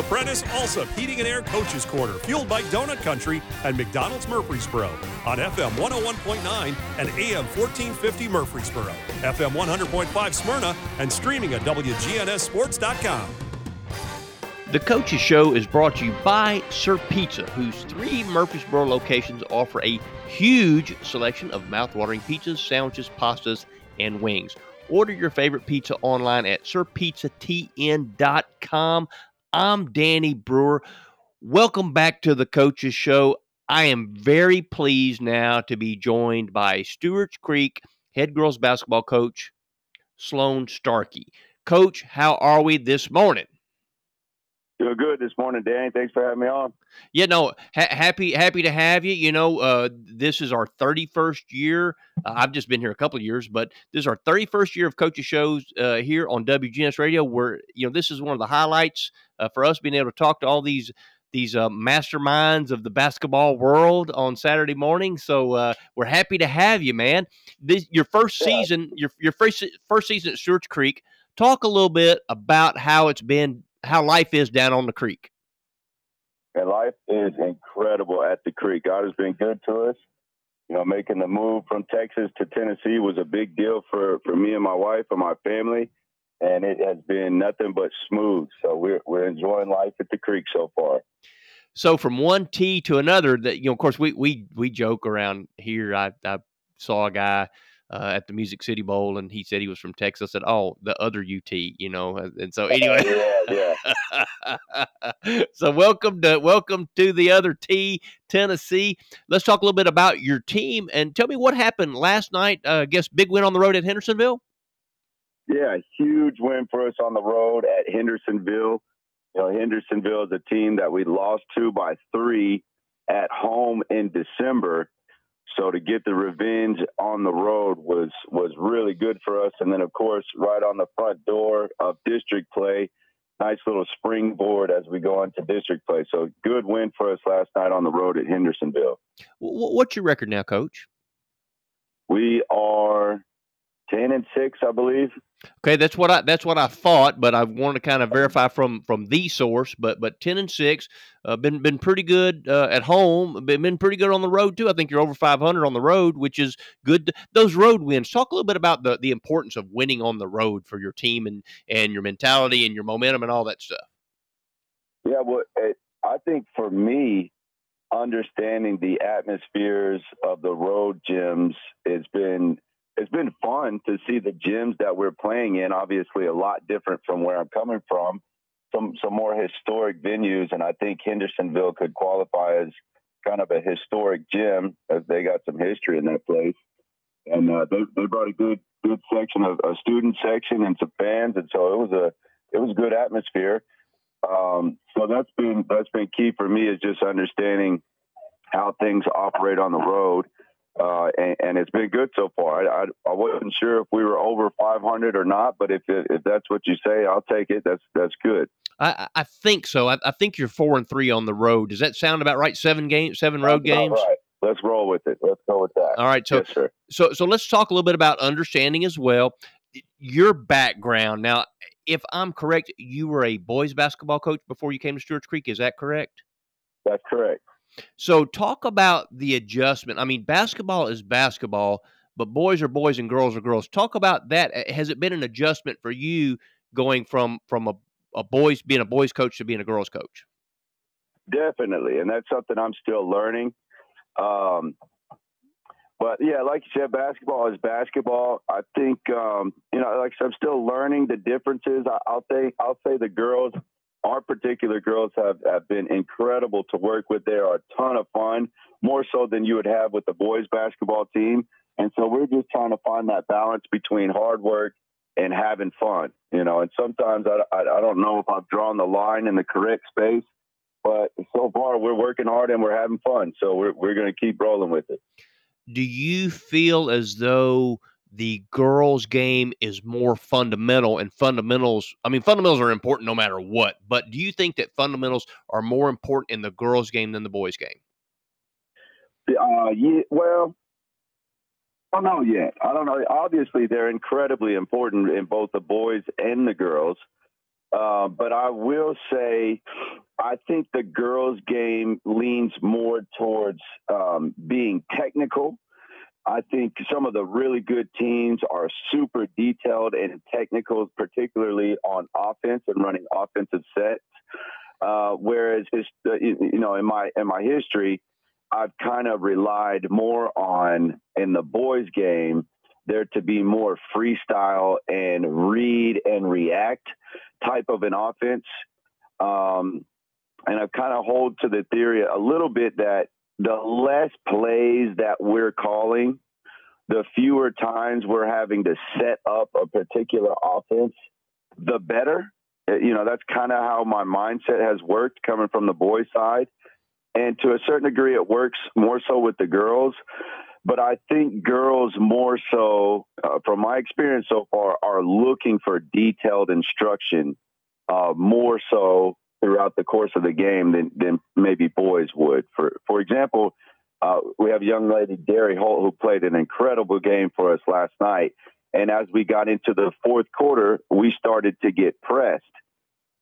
the Prentice Allsup Heating and Air Coaches Corner, fueled by Donut Country and McDonald's Murfreesboro on FM 101.9 and AM 1450 Murfreesboro, FM 100.5 Smyrna, and streaming at WGNSSports.com. The Coaches Show is brought to you by Sir Pizza, whose three Murfreesboro locations offer a huge selection of mouthwatering pizzas, sandwiches, pastas, and wings. Order your favorite pizza online at sirpizzatn.com. I'm Danny Brewer. Welcome back to the Coaches Show. I am very pleased now to be joined by Stewart's Creek head girls basketball coach, Slone Starkey. Coach, how are we this morning? Doing good this morning, Danny. Thanks for having me on. Yeah, no, happy to have you. You know, this is our 31st year. I've just been here a couple of years, but this is our 31st year of coaches shows here on WGNS Radio. Where, you know, this is one of the highlights for us, being able to talk to all these masterminds of the basketball world on Saturday morning. So we're happy to have you, man. Your first season at Stewart's Creek. Talk a little bit about how it's been. How life is down on the creek. And life is incredible at the creek. God has been good to us. You know, making the move from Texas to Tennessee was a big deal for me and my wife and my family, and it has been nothing but smooth. So we're enjoying life at the creek so far. So from one tee to another, that, you know, of course we joke around here. I saw a guy at the Music City Bowl, and he said he was from Texas. I said, oh, the other UT, you know. And so anyway, yeah. So welcome to the other T, Tennessee. Let's talk a little bit about your team, and tell me what happened last night. I guess big win on the road at Hendersonville. Yeah, huge win for us on the road at Hendersonville. You know, Hendersonville is a team that we lost to by 3 at home in December. So to get the revenge on the road was really good for us. And then, of course, right on the front door of district play, nice little springboard as we go into district play. So good win for us last night on the road at Hendersonville. What's your record now, Coach? We are 10-6, I believe. Okay, that's what I thought, but I wanted to kind of verify from the source. But 10-6, been pretty good at home. Been pretty good on the road too. I think you're over 500 on the road, which is good. Those road wins. Talk a little bit about the importance of winning on the road for your team and your mentality and your momentum and all that stuff. Yeah, well, I think for me, understanding the atmospheres of the road gyms has been. It's been fun to see the gyms that we're playing in, obviously a lot different from where I'm coming from, some more historic venues, and I think Hendersonville could qualify as kind of a historic gym as they got some history in that place. And they brought a good section of a student section and some fans, and so it was a good atmosphere. So that's been key for me, is just understanding how things operate on the road. And it's been good so far. I wasn't sure if we were over 500 or not, but if that's what you say, I'll take it. That's good. I think so. I think you're 4-3 on the road. Does that sound about right? 7 road games. All right. Let's roll with it. Let's go with that. All right. So, yes, sir. So let's talk a little bit about understanding as well. Your background. Now, if I'm correct, you were a boys basketball coach before you came to Stewart's Creek. Is that correct? That's correct. So talk about the adjustment. I mean, basketball is basketball, but boys are boys and girls are girls. Talk about that. Has it been an adjustment for you going from being a boys coach to being a girls coach? Definitely. And that's something I'm still learning. But yeah, like you said, basketball is basketball. I think, you know, like I said, I'm still learning the differences. I'll say the girls, our particular girls have been incredible to work with. They are a ton of fun, more so than you would have with the boys basketball team. And so we're just trying to find that balance between hard work and having fun, you know. And sometimes I don't know if I've drawn the line in the correct space, but so far we're working hard and we're having fun. So we're going to keep rolling with it. Do you feel as though the girls' game is more fundamental, and fundamentals are important no matter what, but do you think that fundamentals are more important in the girls' game than the boys' game? Yeah, well, I don't know yet. I don't know. Obviously, they're incredibly important in both the boys and the girls. But I will say, I think the girls' game leans more towards being technical. I think some of the really good teams are super detailed and technical, particularly on offense and running offensive sets. Whereas, in my history, I've kind of relied more on, in the boys' game, there to be more freestyle and read and react type of an offense. And I kind of hold to the theory a little bit that the less plays that we're calling, the fewer times we're having to set up a particular offense, the better. You know, that's kind of how my mindset has worked coming from the boys' side. And to a certain degree, it works more so with the girls. But I think girls more so, from my experience so far, are looking for detailed instruction more so throughout the course of the game than maybe boys would. For example, we have a young lady, Derry Holt, who played an incredible game for us last night. And as we got into the fourth quarter, we started to get pressed.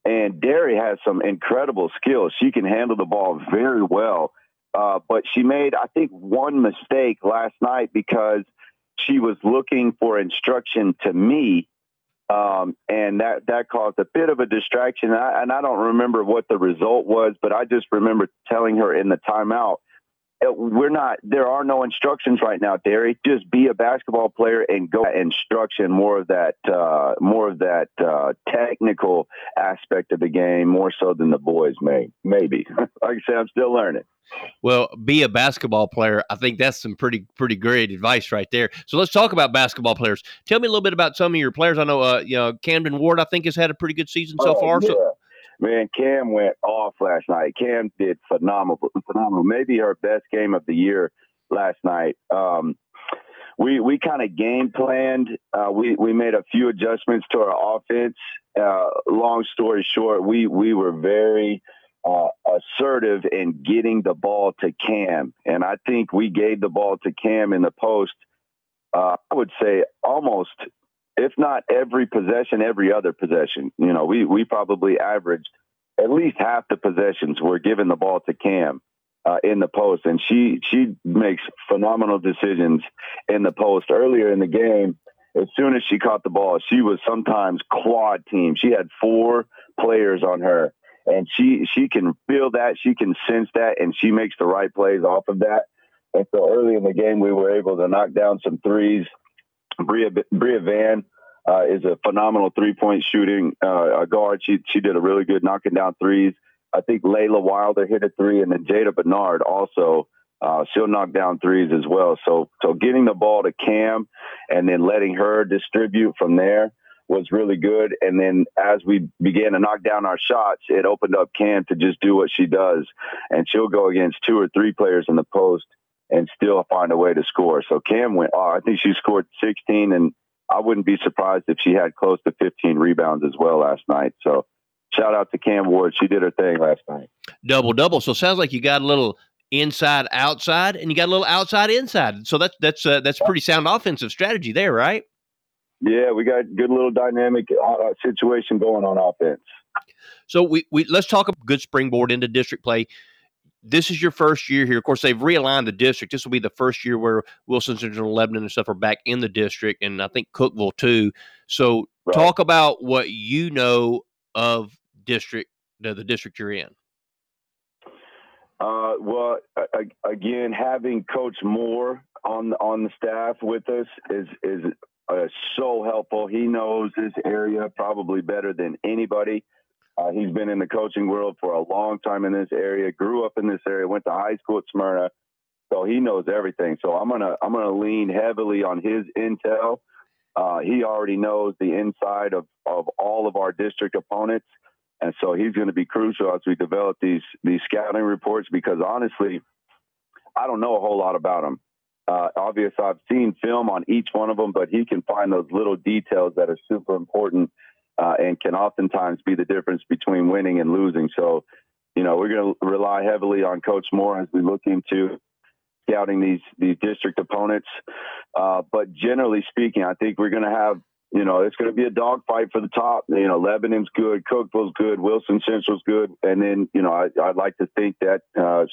And Derry has some incredible skills. She can handle the ball very well. But she made, I think, one mistake last night because she was looking for instruction to me. And that caused a bit of a distraction. And I don't remember what the result was, but I just remember telling her in the timeout, there are no instructions right now, Derry. Just be a basketball player and go instruction, more of that technical aspect of the game, more so than the boys maybe. Like I said, I'm still learning. Well, be a basketball player. I think that's some pretty great advice right there. So let's talk about basketball players. Tell me a little bit about some of your players. I know, Camden Ward, I think, has had a pretty good season so far. Yeah. So. Man, Cam went off last night. Cam did phenomenal. Maybe her best game of the year last night. We kind of game planned. We made a few adjustments to our offense. Long story short, we were very assertive in getting the ball to Cam. And I think we gave the ball to Cam in the post, I would say almost – if not every possession, every other possession. You know, we probably averaged at least half the possessions were giving the ball to Cam in the post. And she makes phenomenal decisions in the post. Earlier in the game, as soon as she caught the ball, she was sometimes quad team. She had four players on her. And she can feel that. She can sense that. And she makes the right plays off of that. And so early in the game, we were able to knock down some threes. Bria Van is a phenomenal three-point shooting guard. She did a really good knocking down threes. I think Layla Wilder hit a three, and then Jada Bernard also. She'll knock down threes as well. So getting the ball to Cam and then letting her distribute from there was really good. And then as we began to knock down our shots, it opened up Cam to just do what she does, and she'll go against two or three players in the post and still find a way to score. So Cam went, I think she scored 16, and I wouldn't be surprised if she had close to 15 rebounds as well last night. So shout out to Cam Ward. She did her thing last night. Double-double. So it sounds like you got a little inside-outside, and you got a little outside-inside. So that's a pretty sound offensive strategy there, right? Yeah, we got good little dynamic situation going on offense. So we let's talk about good springboard into district play. This is your first year here. Of course, they've realigned the district. This will be the first year where Wilson Central and Lebanon and stuff are back in the district, and I think Cookeville too. So right. Talk about what you know of the district you're in. Again, having Coach Moore on the staff with us is so helpful. He knows this area probably better than anybody. He's been in the coaching world for a long time in this area, grew up in this area, went to high school at Smyrna. So he knows everything. So I'm going to lean heavily on his intel. He already knows the inside of all of our district opponents. And so he's going to be crucial as we develop these scouting reports, because honestly, I don't know a whole lot about them. Obviously, I've seen film on each one of them, but he can find those little details that are super important. And can oftentimes be the difference between winning and losing. So, you know, we're going to rely heavily on Coach Moore as we look into scouting these district opponents. But generally speaking, I think we're going to have you know, it's going to be a dogfight for the top. You know, Lebanon's good, Cookville's good, Wilson Central's good. And then, you know, I'd like to think that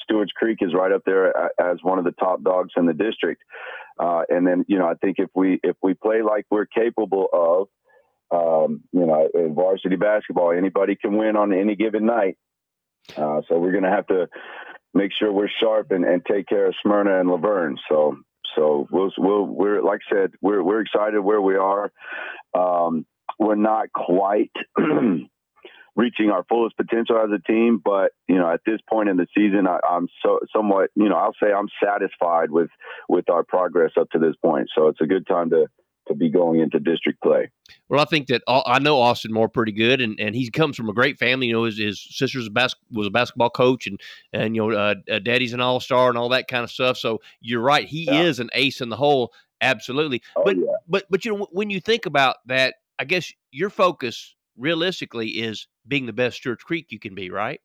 Stewart's Creek is right up there as one of the top dogs in the district. And then, you know, I think if we play like we're capable of, you know, in varsity basketball, anybody can win on any given night. So we're going to have to make sure we're sharp and take care of Smyrna and Laverne. So we're like I said, we're excited where we are. We're not quite reaching our fullest potential as a team, but you know, at this point in the season, I'm somewhat, you know, I'll say I'm satisfied with our progress up to this point. So it's a good time to be going into district play. Well, I think that I know Austin Moore pretty good, and he comes from a great family. You know, his sister was a basketball coach, and you know, daddy's an all-star and all that kind of stuff. So you're right, he is an ace in the hole, absolutely. Oh, but you know, when you think about that, I guess your focus realistically is being the best Church Creek you can be, right?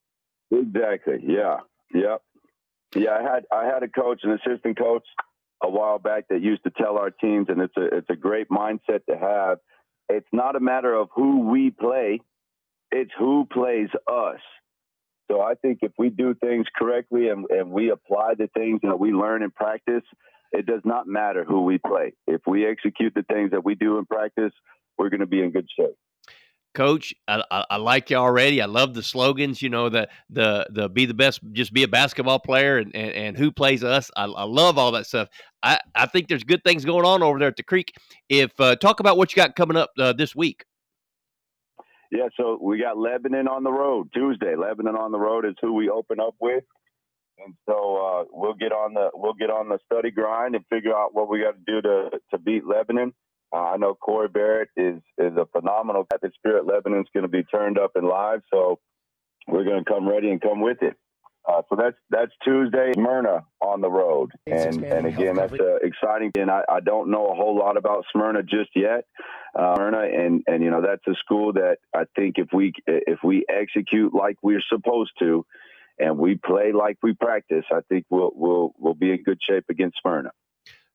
Exactly. Yeah. Yep. Yeah. I had a coach, an assistant coach, a while back that used to tell our teams, and it's a great mindset to have. It's not a matter of who we play, it's who plays us. So I think if we do things correctly and we apply the things that we learn in practice, it does not matter who we play. If we execute the things that we do in practice, we're going to be in good shape. Coach, I like you already. I love the slogans, you know, the be the best, just be a basketball player and who plays us. I love all that stuff. I think there's good things going on over there at the Creek. If talk about what you got coming up this week. Yeah, so we got Lebanon on the road Tuesday. Lebanon on the road is who we open up with. And so we'll get on the study grind and figure out what we got to do to beat Lebanon. I know Corey Barrett is a phenomenal guy. The Spirit Lebanon's going to be turned up and live, so we're going to come ready and come with it. So that's Tuesday, Smyrna on the road. And again, that's exciting. And I don't know a whole lot about Smyrna just yet. Smyrna, and you know, that's a school that I think if we execute like we're supposed to, and we play like we practice, I think we'll be in good shape against Smyrna.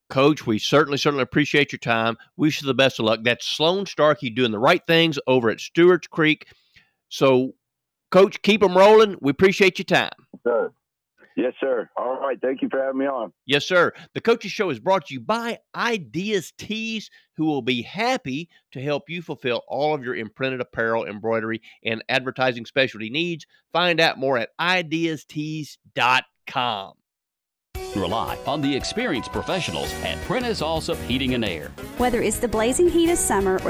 Coach, we certainly appreciate your time. Wish you the best of luck. That's Slone Starkey doing the right things over at Stewart's Creek. So, Coach, keep them rolling. We appreciate your time. Sure. Yes, sir. All right. Thank you for having me on. Yes, sir. The Coach's Show is brought to you by Ideas Tease, who will be happy to help you fulfill all of your imprinted apparel, embroidery, and advertising specialty needs. Find out more at ideastease.com. Rely on the experienced professionals at Prentice Allsup Heating and Air. Whether it's the blazing heat of summer or